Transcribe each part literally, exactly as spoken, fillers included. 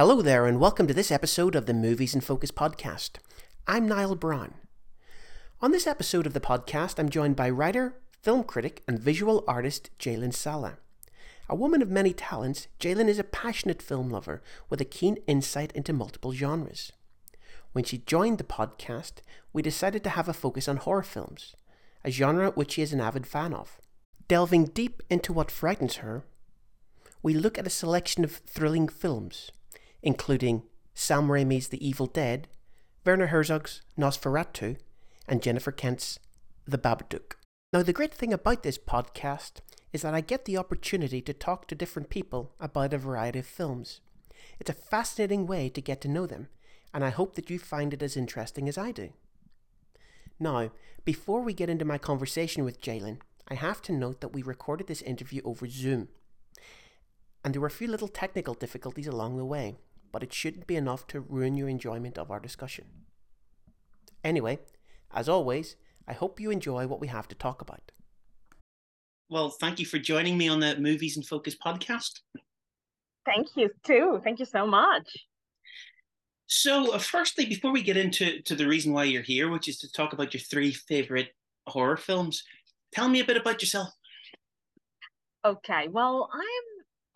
Hello there, and welcome to this episode of the Movies In Focus podcast. I'm Niall Brown. On this episode of the podcast, I'm joined by writer, film critic, and visual artist Jaylan Salah. A woman of many talents, Jaylan is a passionate film lover with a keen insight into multiple genres. When she joined the podcast, we decided to have a focus on horror films, a genre which she is an avid fan of. Delving deep into what frightens her, we look at a selection of thrilling films, including Sam Raimi's The Evil Dead, Werner Herzog's Nosferatu, and Jennifer Kent's The Babadook. Now, the great thing about this podcast is that I get the opportunity to talk to different people about a variety of films. It's a fascinating way to get to know them, and I hope that you find it as interesting as I do. Now, before we get into my conversation with Jaylan, I have to note that we recorded this interview over Zoom, and there were a few little technical difficulties along the way, but it shouldn't be enough to ruin your enjoyment of our discussion. Anyway, as always, I hope you enjoy what we have to talk about. Well, thank you for joining me on the Movies in Focus podcast. Thank you too. Thank you so much. So uh, firstly, before we get into to the reason why you're here, which is to talk about your three favorite horror films, tell me a bit about yourself. Okay, well, I'm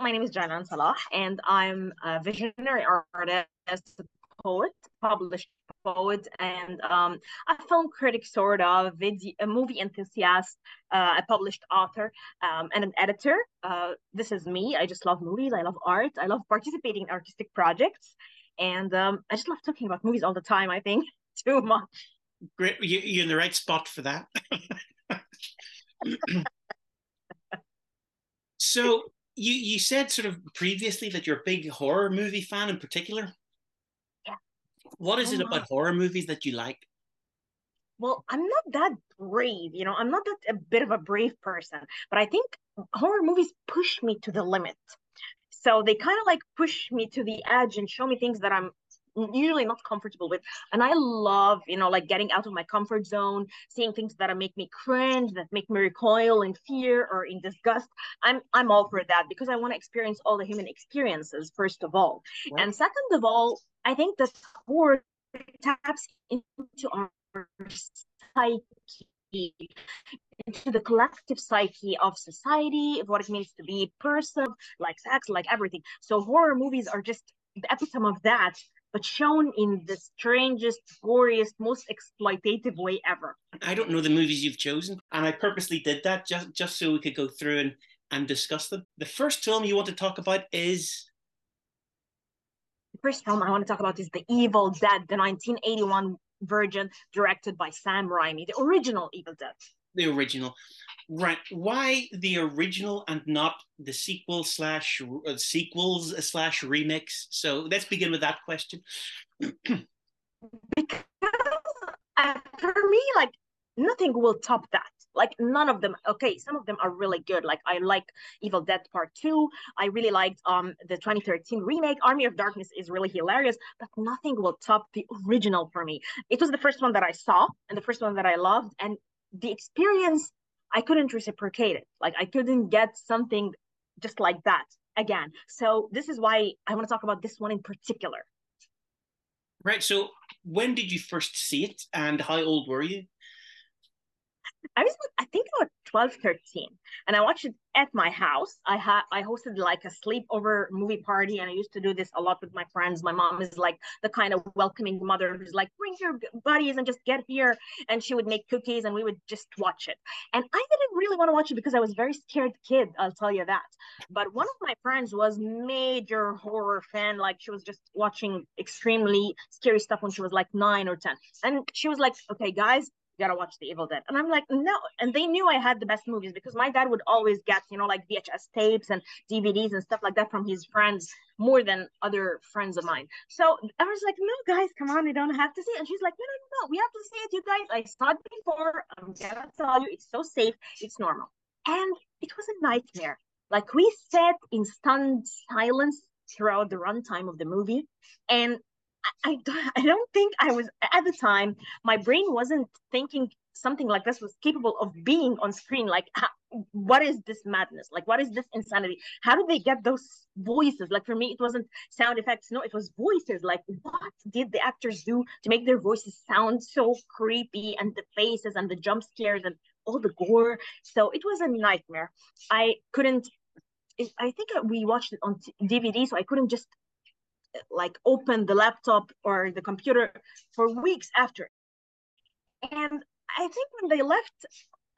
My name is Jaylan Salah, and I'm a visionary artist, poet, published poet, and um, a film critic, sort of, video, a movie enthusiast, uh, a published author, um, and an editor. Uh, this is me. I just love movies. I love art. I love participating in artistic projects, and um, I just love talking about movies all the time, I think, too much. Great. You're in the right spot for that. So... You you said sort of previously that you're a big horror movie fan in particular. Yeah. What is it about horror movies that you like? Well, I'm not that brave, you know, I'm not that a bit of a brave person, but I think horror movies push me to the limit. So they kind of like push me to the edge and show me things that I'm usually not comfortable with. And I love, you know, like getting out of my comfort zone, seeing things that make me cringe, that make me recoil in fear or in disgust. I'm I'm all for that because I want to experience all the human experiences, first of all. Right. And second of all, I think that horror taps into our psyche, into the collective psyche of society, of what it means to be a person, like sex, like everything. So horror movies are just the epitome of that, but shown in the strangest, goriest, most exploitative way ever. I don't know the movies you've chosen, and I purposely did that just, just so we could go through and, and discuss them. The first film you want to talk about is... The first film I want to talk about is The Evil Dead, the nineteen eighty-one version directed by Sam Raimi, the original Evil Dead. The original. Right. Why the original and not the sequel slash uh, sequels slash remix? So let's begin with that question. Because uh, for me, like, nothing will top that. Like, none of them. Okay, some of them are really good. Like, I like Evil Dead Part two. I really liked um the twenty thirteen remake. Army of Darkness is really hilarious, but nothing will top the original for me. It was the first one that I saw and the first one that I loved, and the experience, I couldn't reciprocate it. Like, I couldn't get something just like that again. So this is why I want to talk about this one in particular. Right. So when did you first see it, and how old were you? I was, I think, about twelve, thirteen, and I watched it at my house. I had, I hosted like a sleepover movie party, and I used to do this a lot with my friends. My mom is like the kind of welcoming mother who's like, bring your buddies and just get here, and she would make cookies, and we would just watch it. And I didn't really want to watch it because I was a very scared kid, I'll tell you that. But one of my friends was major horror fan, like she was just watching extremely scary stuff when she was like nine or ten, and she was like, okay, guys, you gotta watch The Evil Dead. And I'm like, no. And they knew I had the best movies because my dad would always get, you know, like V H S tapes and D V Ds and stuff like that from his friends, more than other friends of mine. So I was like, no, guys, come on, you don't have to see it. And she's like, no, no, no, we have to see it, you guys. I saw it before. I'm gonna tell you, it's so safe, it's normal. And it was a nightmare. Like, we sat in stunned silence throughout the runtime of the movie, and I don't, I don't think I was, at the time, my brain wasn't thinking something like this was capable of being on screen. Like, what is this madness? Like, what is this insanity? How did they get those voices? Like, for me, it wasn't sound effects. No, it was voices. Like, what did the actors do to make their voices sound so creepy, and the faces and the jump scares and all the gore? So it was a nightmare. I couldn't, I think we watched it on D V D, so I couldn't just like open the laptop or the computer for weeks after. And I think when they left,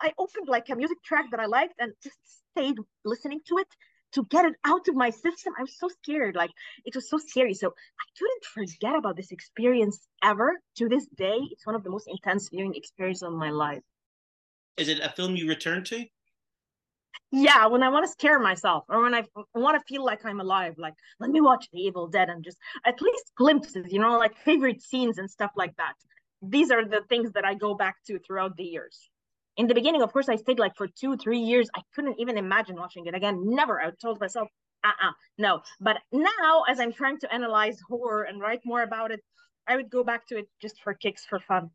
I opened like a music track that I liked and just stayed listening to it to get it out of my system. I was so scared, like it was so scary. So I couldn't forget about this experience ever. To this day, it's one of the most intense viewing experiences of my life. Is it a film you return to? Yeah, when I want to scare myself, or when I want to feel like I'm alive, like, let me watch The Evil Dead and just at least glimpses, you know, like favorite scenes and stuff like that. These are the things that I go back to throughout the years. In the beginning, of course, I stayed like for two, three years. I couldn't even imagine watching it again. Never. I told myself, uh-uh, no. But now, as I'm trying to analyze horror and write more about it, I would go back to it just for kicks, for fun.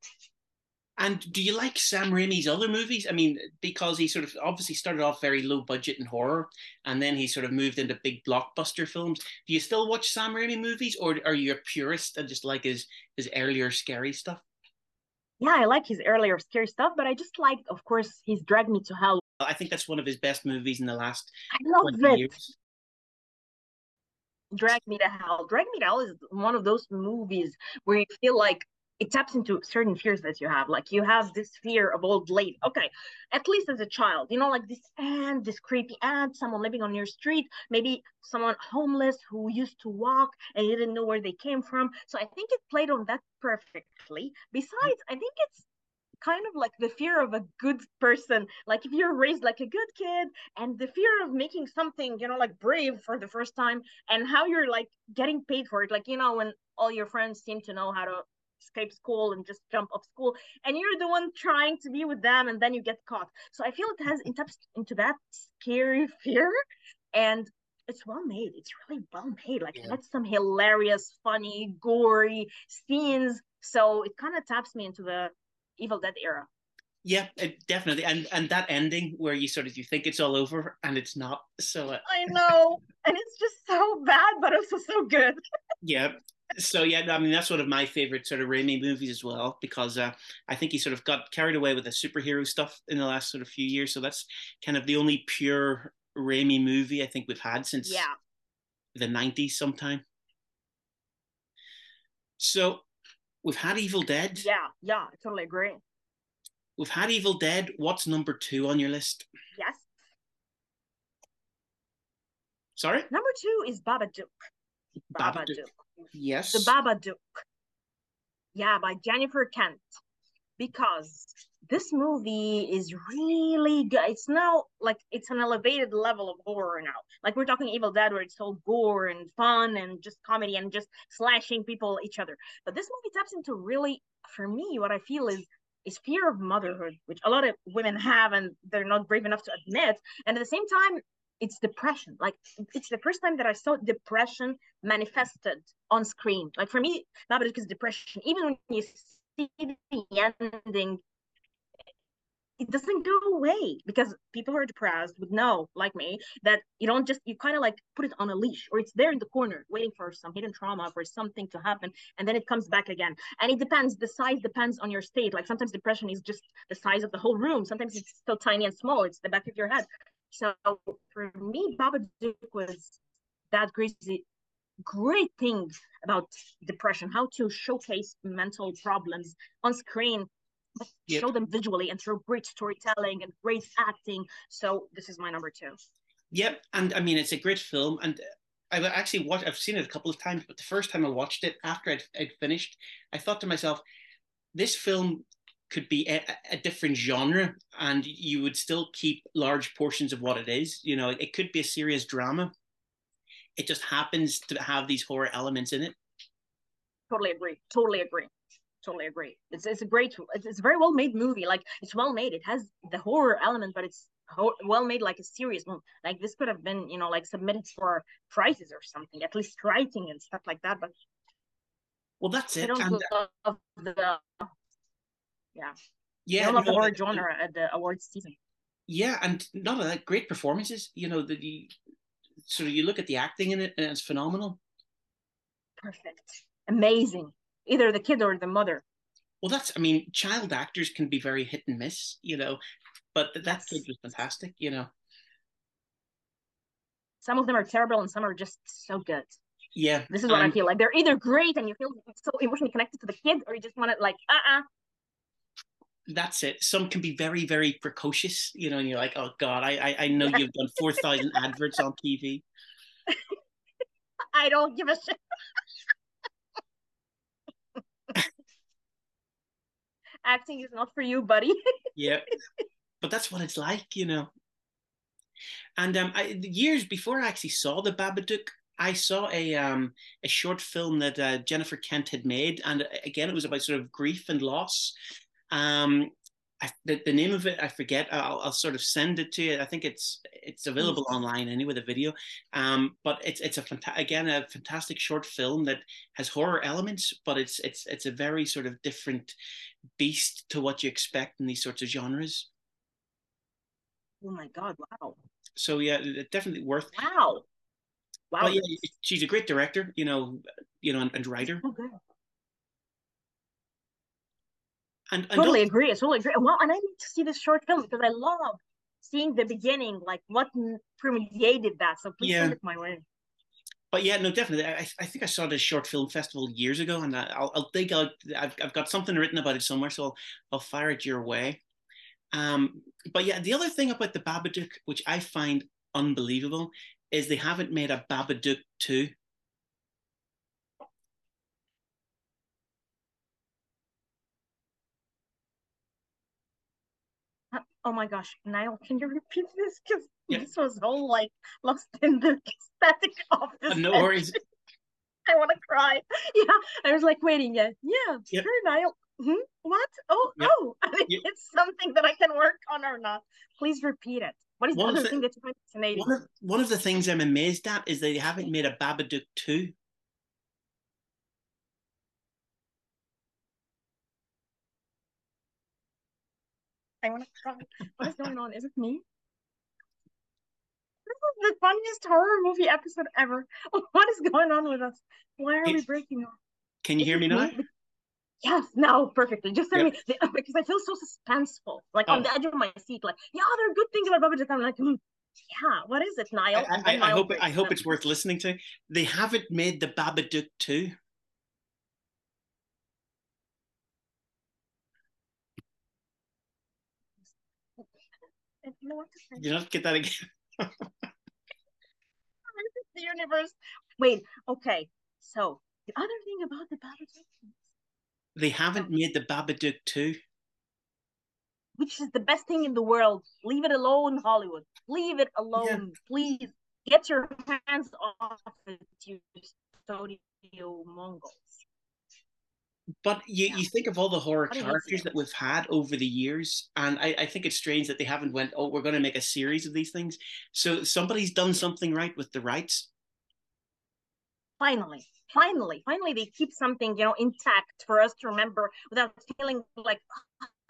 And do you like Sam Raimi's other movies? I mean, because he sort of obviously started off very low budget in horror, and then he sort of moved into big blockbuster films. Do you still watch Sam Raimi movies, or are you a purist and just like his, his earlier scary stuff? Yeah, I like his earlier scary stuff, but I just like, of course, his Drag Me to Hell. I think that's one of his best movies in the last I love twenty it. years. Drag Me to Hell. Drag Me to Hell is one of those movies where you feel like it taps into certain fears that you have. Like, you have this fear of old lady. Okay, at least as a child, you know, like this aunt, this creepy aunt, someone living on your street, maybe someone homeless who used to walk and you didn't know where they came from. So I think it played on that perfectly. Besides, I think it's kind of like the fear of a good person. Like, if you're raised like a good kid, and the fear of making something, you know, like brave for the first time, and how you're like getting paid for it. Like, you know, when all your friends seem to know how to escape school and just jump off school, and you're the one trying to be with them, and then you get caught. So I feel it has it taps into that scary fear, and it's well made. It's really well made. Like, yeah. It had some hilarious, funny, gory scenes. So it kind of taps me into the Evil Dead era. Yeah, it, definitely. And and that ending where you sort of you think it's all over and it's not. So uh... I know, and it's just so bad, but also so good. Yeah. So, yeah, I mean, that's one of my favorite sort of Raimi movies as well, because uh, I think he sort of got carried away with the superhero stuff in the last sort of few years. So that's kind of the only pure Raimi movie I think we've had since yeah. the nineties sometime. So we've had Evil Dead. Yeah, yeah, I totally agree. We've had Evil Dead. What's number two on your list? Yes. Sorry? Number two is Babadook. Babadook. Babadook. Yes. The Babadook. Yeah, by Jennifer Kent. Because this movie is really good. It's now like it's an elevated level of horror now. Like, we're talking Evil Dead where it's all gore and fun and just comedy and just slashing people, each other. But this movie taps into really, for me, what I feel is is fear of motherhood, which a lot of women have and they're not brave enough to admit. And at the same time, it's depression. Like, it's the first time that I saw depression manifested on screen. Like, for me, Babadook is depression. Even when you see the ending, it doesn't go away, because people who are depressed would know, like me, that you don't just, you kind of like put it on a leash, or it's there in the corner waiting for some hidden trauma, for something to happen, and then it comes back again. And it depends, the size depends on your state. Like, sometimes depression is just the size of the whole room. Sometimes it's still tiny and small. It's the back of your head. So for me, Babadook was that great, great thing about depression, how to showcase mental problems on screen, but yep. show them visually and through great storytelling and great acting. So this is my number two. Yep. And I mean, it's a great film. And I've actually watched, I've seen it a couple of times, but the first time I watched it after I'd, I'd finished, I thought to myself, this film could be a, a different genre and you would still keep large portions of what it is. You know, it could be a serious drama. It just happens to have these horror elements in it. Totally agree. Totally agree. Totally agree. It's, it's a great, it's, it's a very well-made movie. Like, it's well-made. It has the horror element, but it's ho- well-made like a serious movie. Like, this could have been, you know, like submitted for prizes or something, at least writing and stuff like that. But well, that's it. I don't and, love the... Yeah, yeah, I love the horror genre at the awards season. Yeah, and not a, like, great performances. You know, the, the sort of, you look at the acting in it, and it's phenomenal. Perfect, amazing. Either the kid or the mother. Well, that's, I mean, child actors can be very hit and miss, you know, but that yes. kid was fantastic, you know. Some of them are terrible, and some are just so good. Yeah, this is what um, I feel like. They're either great, and you feel so emotionally connected to the kid, or you just want to like, uh, uh. That's it. Some can be very, very precocious, you know, and you're like, oh God, I, I, I know you've done four thousand adverts on T V. I don't give a shit. Acting is not for you, buddy. Yeah, but that's what it's like, you know. And um, I, years before I actually saw The Babadook, I saw a um a short film that uh, Jennifer Kent had made, and again, it was about sort of grief and loss. Um, I, the, the name of it I forget. I'll, I'll sort of send it to you. I think it's it's available online anyway, the video. Um, but it's it's a fanta- again a fantastic short film that has horror elements, but it's it's it's a very sort of different beast to what you expect in these sorts of genres. Oh my God! Wow. So yeah, definitely worth. Wow. Wow. But, yeah, she's a great director, you know, you know, and, and writer. Oh, good. And, and totally agree. I totally agree. Well, and I need to see this short film because I love seeing the beginning, like what permeated that. So please send yeah. it my way. But yeah, no, definitely. I, I think I saw this short film festival years ago, and I'll, I'll dig out. I've, I've got something written about it somewhere, so I'll, I'll fire it your way. Um, but yeah, the other thing about The Babadook, which I find unbelievable, is they haven't made a Babadook two. Oh my gosh, Niall, can you repeat this? Because yeah. this was all like lost in the static of this. Oh, no worries. I want to cry. Yeah, I was like waiting. Yeah, yeah, yep. Sure, Niall. Hmm? What? Oh, yep. oh, I mean, yep. It's something that I can work on or not. Please repeat it. What is one the other the, thing that's fascinating? One of, one of the things I'm amazed at is they haven't made a Babadook two. I want to cry. What is going on? Is it me? This is the funniest horror movie episode ever. What is going on with us? Why are it's, we breaking up? Can you is hear me now? Me? Yes, now perfectly. Just tell yeah. me, because I feel so suspenseful, like oh. on the edge of my seat. Like, yeah, there are good things about Babadook. I'm like, mm, yeah, what is it, Niall? I, I, I hope I hope them. It's worth listening to. They haven't made the Babadook two. You know what to say. You don't get that again. The universe. Wait, okay. So the other thing about the Babadook, they haven't oh. made the Babadook two, which is the best thing in the world. Leave it alone, Hollywood. Leave it alone, yeah. please. Get your hands off it, you studio Mongols. But you, yeah. you think of all the horror characters that we've had over the years, and I, I think it's strange that they haven't went, oh, we're going to make a series of these things. So somebody's done something right with the rights. Finally, finally, finally, they keep something, you know, intact for us to remember without feeling like,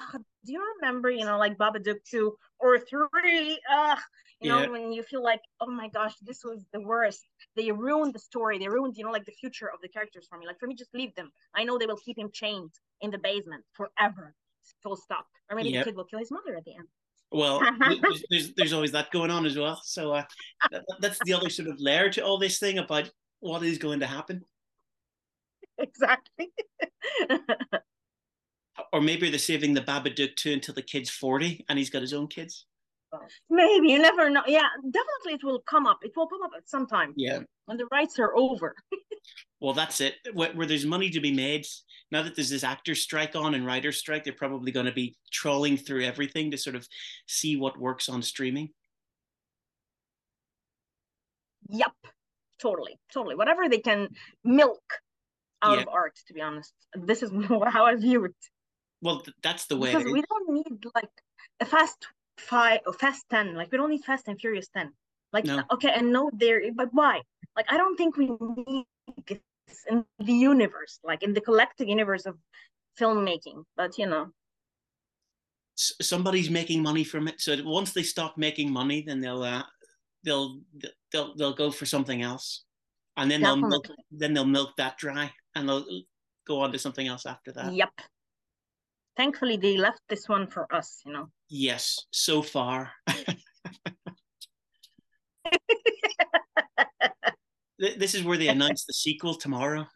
oh, do you remember, you know, like Babadook two or three? Ugh. You know, yeah. when you feel like, oh my gosh, this was the worst. They ruined the story. They ruined, you know, like the future of the characters for me. Like for me, just leave them. I know they will keep him chained in the basement forever. Full stop. Or maybe yep. the kid will kill his mother at the end. Well, there's, there's there's always that going on as well. So uh, that, that's the other sort of layer to all this thing about what is going to happen. Exactly. Or maybe they're saving the Babadook two until the kid's forty and he's got his own kids. Maybe, you never know. Yeah, definitely it will come up. It will come up at some time. Yeah. When the rights are over. Well, that's it. Where, where there's money to be made, now that there's this actor strike on and writer strike, they're probably going to be trawling through everything to sort of see what works on streaming. Yep, totally, totally. Whatever they can milk out yeah. of art, to be honest. This is how I view it. Well, th that's the way. Because we don't need like a fast five or fast ten, like we don't need Fast and Furious ten, like no. okay, and no there, but why? Like I don't think we need this in the universe, like in the collective universe of filmmaking, but you know. somebody's making money from it. So once they stop making money, then they'll uh, they'll they'll they'll go for something else, and then Definitely. they'll milk, then they'll milk that dry, and they'll go on to something else after that. Yep. Thankfully, they left this one for us, you know. Yes, so far. This is where they announce the sequel tomorrow.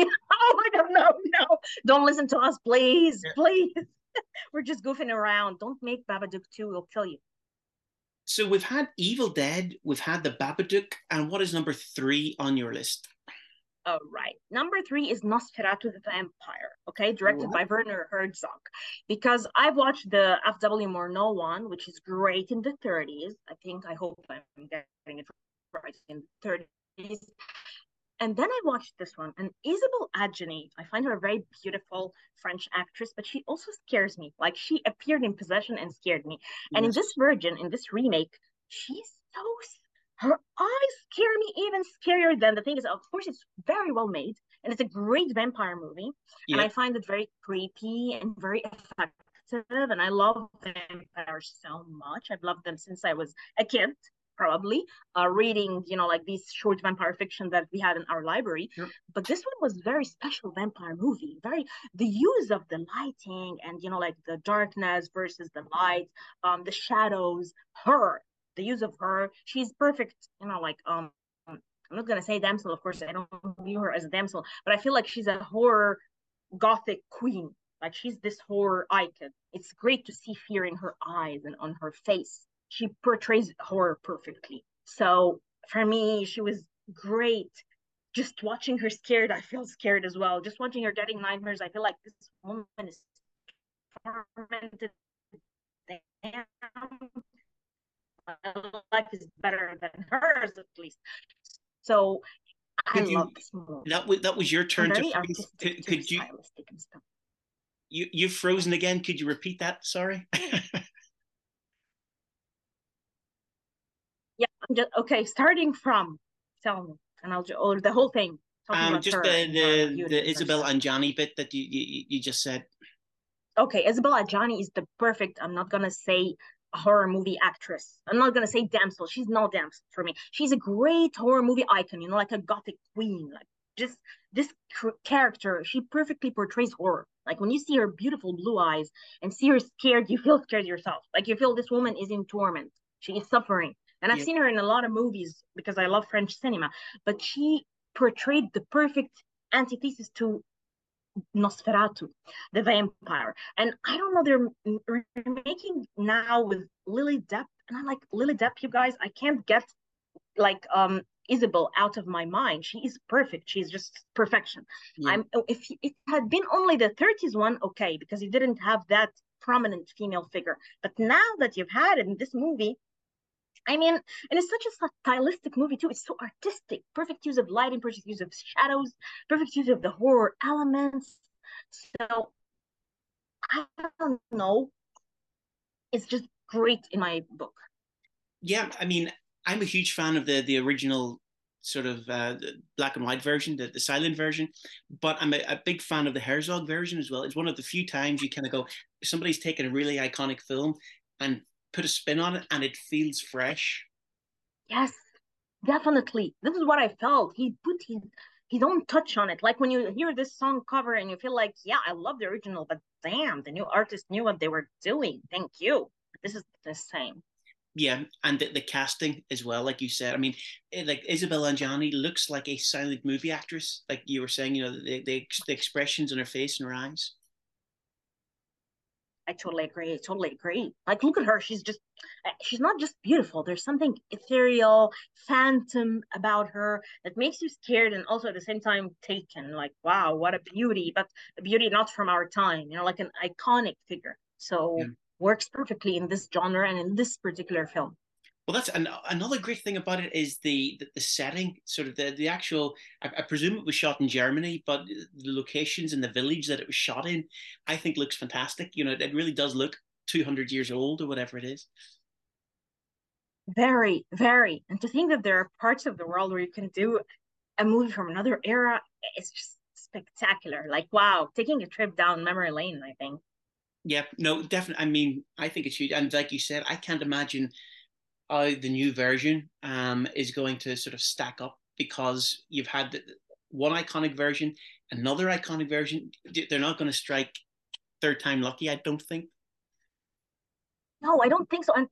Oh, I don't know. No, don't listen to us, please, yeah. please. We're just goofing around. Don't make Babadook two, we'll kill you. So we've had Evil Dead, we've had the Babadook, and what is number three on your list? All right. Number three is Nosferatu the Vampire, okay, directed what? by Werner Herzog. Because I've watched the F W Murnau one, which is great in the thirties. I think, I hope I'm getting it right, in the thirties. And then I watched this one, and Isabelle Adjani, I find her a very beautiful French actress, but she also scares me. Like, she appeared in Possession and scared me. Yes. And in this version, in this remake, she's so, her eyes scare me even scarier than the thing is, of course, it's very well made, and it's a great vampire movie. Yeah. And I find it very creepy and very effective, and I love vampires so much. I've loved them since I was a kid. Probably uh, reading, you know, like these short vampire fiction that we had in our library. Sure. But this one was very special vampire movie. Very the use of the lighting and, you know, like the darkness versus the light, um, the shadows. Her, the use of her, she's perfect. You know, like um, I'm not gonna say damsel, of course. I don't view her as a damsel, but I feel like she's a horror gothic queen. Like she's this horror icon. It's great to see fear in her eyes and on her face. She portrays horror perfectly. So for me, she was great. Just watching her scared, I feel scared as well. Just watching her getting nightmares, I feel like this woman is tormented. Damn. Life is better than hers, at least. So could I you, love this movie. That was, that was your turn to freeze. Could, could you, you? You've frozen again. Could you repeat that? Sorry. Yeah, I'm just, okay, starting from, tell me, and I'll, or the whole thing. Um, just the, the, the Isabelle Adjani bit that you, you, you just said. Okay, Isabelle Adjani is the perfect, I'm not going to say horror movie actress. I'm not going to say damsel. She's no damsel for me. She's a great horror movie icon, you know, like a gothic queen. Like just this character, she perfectly portrays horror. Like when you see her beautiful blue eyes and see her scared, you feel scared yourself. Like you feel this woman is in torment. She is suffering. And I've yeah. seen her in a lot of movies because I love French cinema. But she portrayed the perfect antithesis to Nosferatu, the vampire. And I don't know, they're remaking now with Lily Depp. And I'm like, Lily Depp, you guys, I can't get like um, Isabelle out of my mind. She is perfect. She's just perfection. Yeah. I'm, if it had been only the thirties one, okay, because you didn't have that prominent female figure. But now that you've had it in this movie, I mean, and it's such a stylistic movie, too. It's so artistic. Perfect use of lighting, perfect use of shadows, perfect use of the horror elements. So, I don't know. It's just great in my book. Yeah, I mean, I'm a huge fan of the, the original sort of uh, black and white version, the, the silent version, but I'm a, a big fan of the Herzog version as well. It's one of the few times you kind of go, somebody's taken a really iconic film and put a spin on it and it feels fresh. Yes, definitely. This is what I felt. He put his, his own touch on it. Like when you hear this song cover and you feel like, yeah, I love the original, but damn, the new artist knew what they were doing. Thank you. This is the same. Yeah, and the, the casting as well, like you said. I mean, like Isabelle Adjani looks like a silent movie actress. Like you were saying, you know, the, the, the expressions on her face and her eyes. I totally agree. I totally agree. Like, look at her. She's just, she's not just beautiful. There's something ethereal, phantom about her that makes you scared and also at the same time taken. Like, wow, what a beauty, but a beauty not from our time, you know, like an iconic figure. So yeah. works perfectly in this genre and in this particular film. Well, that's an, another great thing about it is the the, the setting, sort of the, the actual, I, I presume it was shot in Germany, but the locations and the village that it was shot in, I think looks fantastic. You know, it really does look two hundred years old or whatever it is. Very, very. And to think that there are parts of the world where you can do a movie from another era, it's just spectacular. Like, wow, taking a trip down memory lane, I think. Yep. No, definitely. I mean, I think it's huge. And like you said, I can't imagine how the new version um, is going to sort of stack up, because you've had the, one iconic version, another iconic version. They're not going to strike third time lucky, I don't think. No, I don't think so. And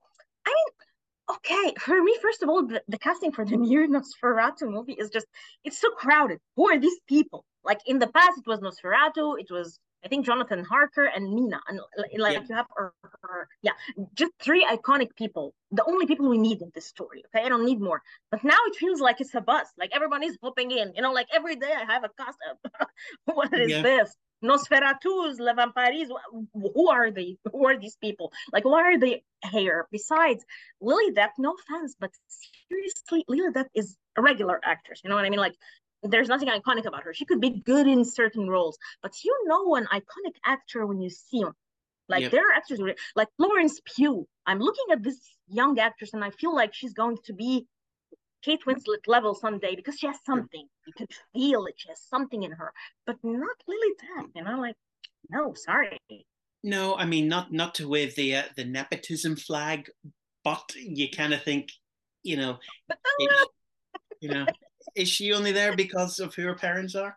I mean, okay, for me, first of all, the, the casting for the new Nosferatu movie is just, it's so crowded. Who are these people? Like, in the past, it was Nosferatu, it was, I think, Jonathan Harker and Nina, and like yeah. you have, or, or, yeah, just three iconic people, the only people we need in this story. Okay, I don't need more. But now it feels like it's a buzz. Like, everyone is hopping in. You know, like every day I have a cast. Of, what is yeah. this? Nosferatu's, Le Vampire's. Who are they? Who are these people? Like, why are they here? Besides, Lily Depp. No offense, but seriously, Lily Depp is a regular actress. You know what I mean? Like, there's nothing iconic about her. She could be good in certain roles, but you know an iconic actor when you see him. Like, yep. there are actors who, like Florence Pugh. I'm looking at this young actress and I feel like she's going to be Kate Winslet level someday, because she has something. You can feel it. She has something in her, but not Lily Depp. You know, like, no, sorry. No, I mean, not not to wave the uh, the nepotism flag, but you kind of think, you know, it, you know. Is she only there because of who her parents are?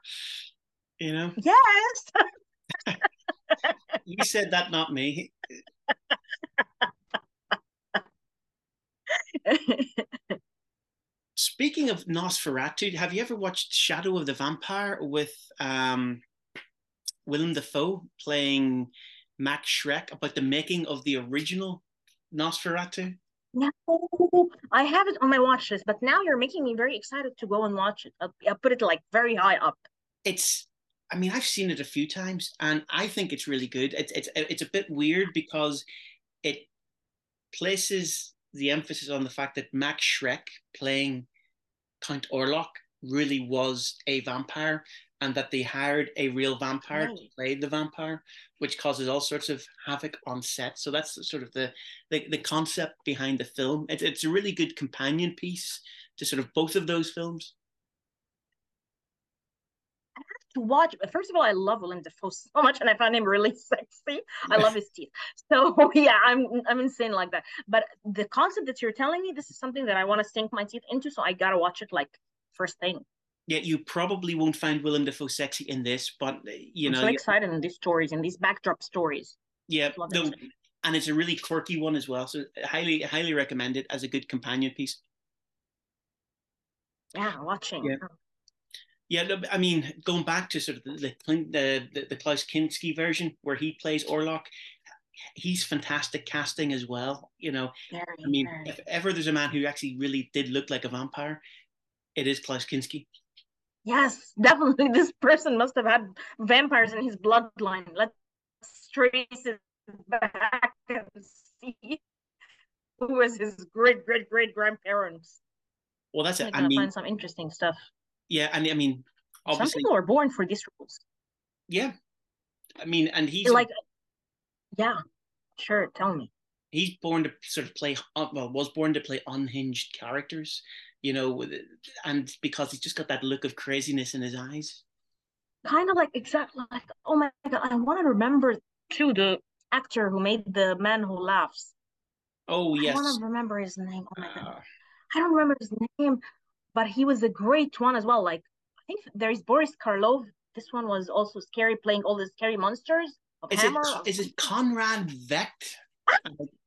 You know? Yes. You said that, not me. Speaking of Nosferatu, have you ever watched Shadow of the Vampire with um, Willem Dafoe playing Max Schreck, about the making of the original Nosferatu? No, I have it on my watch list, but now you're making me very excited to go and watch it. I'll, I'll put it like very high up. It's, I mean, I've seen it a few times and I think it's really good. It's it's it's a bit weird because it places the emphasis on the fact that Max Schreck playing Count Orlok really was a vampire, and that they hired a real vampire right. to play the vampire, which causes all sorts of havoc on set. So that's sort of the the, the concept behind the film. It, it's a really good companion piece to sort of both of those films. I have to watch. First of all, I love Willem Dafoe so much, and I found him really sexy. I love his teeth. So yeah, I'm I'm insane like that. But the concept that you're telling me, this is something that I want to sink my teeth into. So I gotta watch it like first thing. Yeah, you probably won't find Willem Dafoe sexy in this, but you know, I'm so excited in these stories, in these backdrop stories. Yeah, no, and it's a really quirky one as well. So highly, highly recommend it as a good companion piece. Yeah, watching. Yeah, yeah no, I mean, going back to sort of the the the, the Klaus Kinski version where he plays Orlok, he's fantastic casting as well. You know, very, I mean, very. If ever there's a man who actually really did look like a vampire, it is Klaus Kinski. Yes, definitely. This person must have had vampires in his bloodline. Let's trace it back and see who was his great, great, great grandparents. Well, that's it. I mean, find some interesting stuff. Yeah, and I mean, obviously, some people are born for these roles. Yeah, I mean, and he's like, yeah, sure. Tell me. He's born to sort of play, well, was born to play unhinged characters, you know, and because he's just got that look of craziness in his eyes. Kind of like, exactly, like, oh my God, I want to remember, too, the actor who made The Man Who Laughs. Oh, yes. I want to remember his name. Oh my uh, God. I don't remember his name, but he was a great one as well. Like, I think there is Boris Karloff. This one was also scary, playing all the scary monsters. Is it, is it Conrad Veidt?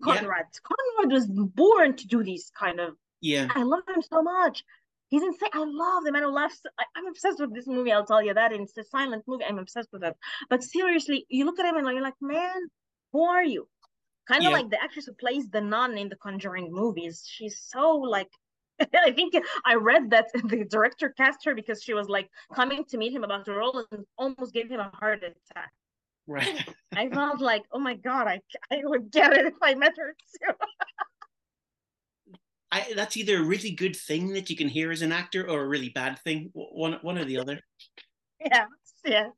Conrad. Yeah. Conrad was born to do these kind of. Yeah. I love him so much. He's insane. I love The Man Who Laughs. I, I'm obsessed with this movie. I'll tell you that. And it's a silent movie. I'm obsessed with it. But seriously, you look at him and you're like, man, who are you? Kind of yeah. like the actress who plays the nun in the Conjuring movies. She's so like. I think I read that the director cast her because she was like coming to meet him about the role and almost gave him a heart attack. Right. I felt like, oh my God, I I would get it if I met her too. I that's either a really good thing that you can hear as an actor, or a really bad thing. One one or the other. Yeah, yeah.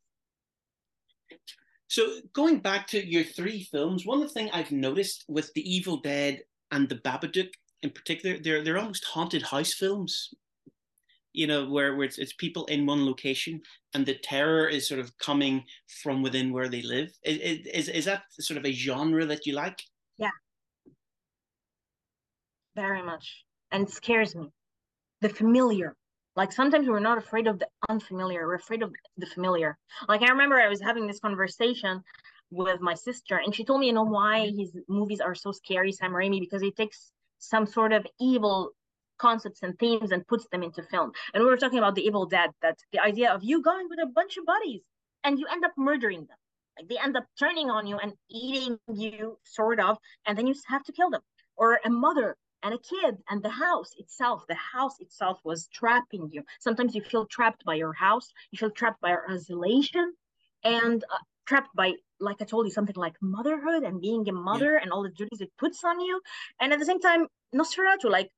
So going back to your three films, one of the things I've noticed with The Evil Dead and The Babadook in particular, they're they're almost haunted house films. you know, where, where it's, it's people in one location and the terror is sort of coming from within where they live. Is, is, is that sort of a genre that you like? Yeah, very much. And it scares me. The familiar. Like sometimes we're not afraid of the unfamiliar. We're afraid of the familiar. Like I remember I was having this conversation with my sister and she told me, you know, why his movies are so scary, Sam Raimi, because he takes some sort of evil concepts and themes and puts them into film. And we were talking about The Evil Dead, that the idea of you going with a bunch of buddies and you end up murdering them. Like they end up turning on you and eating you, sort of, and then you have to kill them. Or a mother and a kid and the house itself. The house itself was trapping you. Sometimes you feel trapped by your house. You feel trapped by your isolation and uh, trapped by, like I told you, something like motherhood and being a mother yeah. and all the duties it puts on you. And at the same time, Nosferatu, like,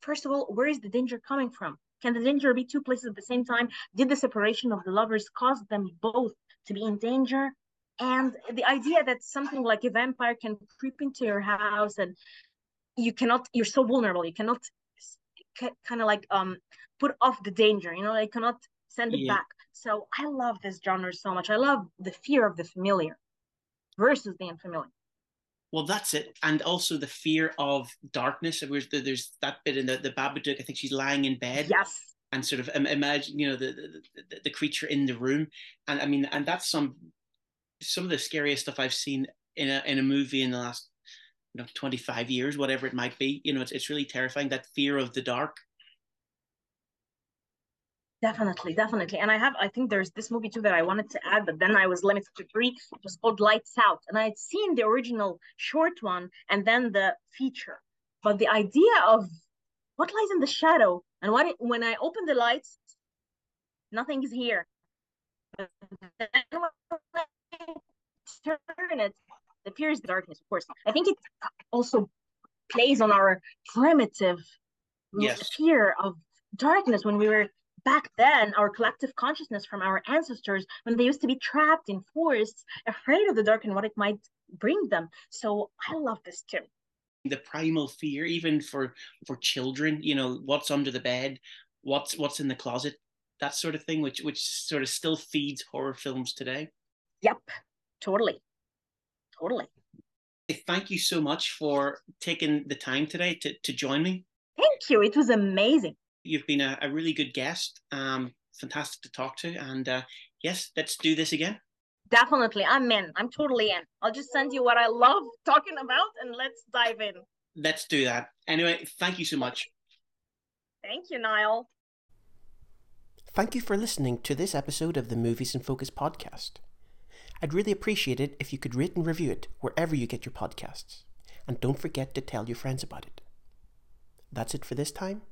first of all, where is the danger coming from? Can the danger be two places at the same time? Did the separation of the lovers cause them both to be in danger? And the idea that something like a vampire can creep into your house and you cannot, you're so vulnerable, you cannot kind of like um put off the danger, you know, you cannot send it yeah. back. So I love this genre so much. I love the fear of the familiar versus the unfamiliar. Well, that's it. And also the fear of darkness. There's that bit in the, the Babadook. I think she's lying in bed. Yes. And sort of imagine, you know, the, the the creature in the room. And I mean, and that's some some of the scariest stuff I've seen in a in a movie in the last, you know, twenty-five years, whatever it might be. You know, it's it's really terrifying, that fear of the dark. Definitely, definitely. And I have, I think there's this movie too that I wanted to add, but then I was limited to three. It was called Lights Out. And I had seen the original short one and then the feature. But the idea of what lies in the shadow and what it, when I open the lights, nothing's here. But then when I turn it, it appears darkness, of course. I think it also plays on our primitive yes. fear of darkness when we were back then, our collective consciousness from our ancestors, when they used to be trapped in forests, afraid of the dark and what it might bring them. So I love this too. The primal fear, even for for children, you know, what's under the bed, what's what's in the closet, that sort of thing, which which sort of still feeds horror films today. Yep, totally, totally. Thank you so much for taking the time today to, to join me. Thank you. It was amazing. You've been a, a really good guest, um, fantastic to talk to, and uh, yes, let's do this again. Definitely, I'm in, I'm totally in. I'll just send you what I love talking about and let's dive in. Let's do that. Anyway, thank you so much. Thank you, Niall. Thank you for listening to this episode of the Movies In Focus podcast. I'd really appreciate it if you could rate and review it wherever you get your podcasts, and don't forget to tell your friends about it. That's it for this time.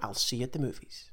I'll see you at the movies.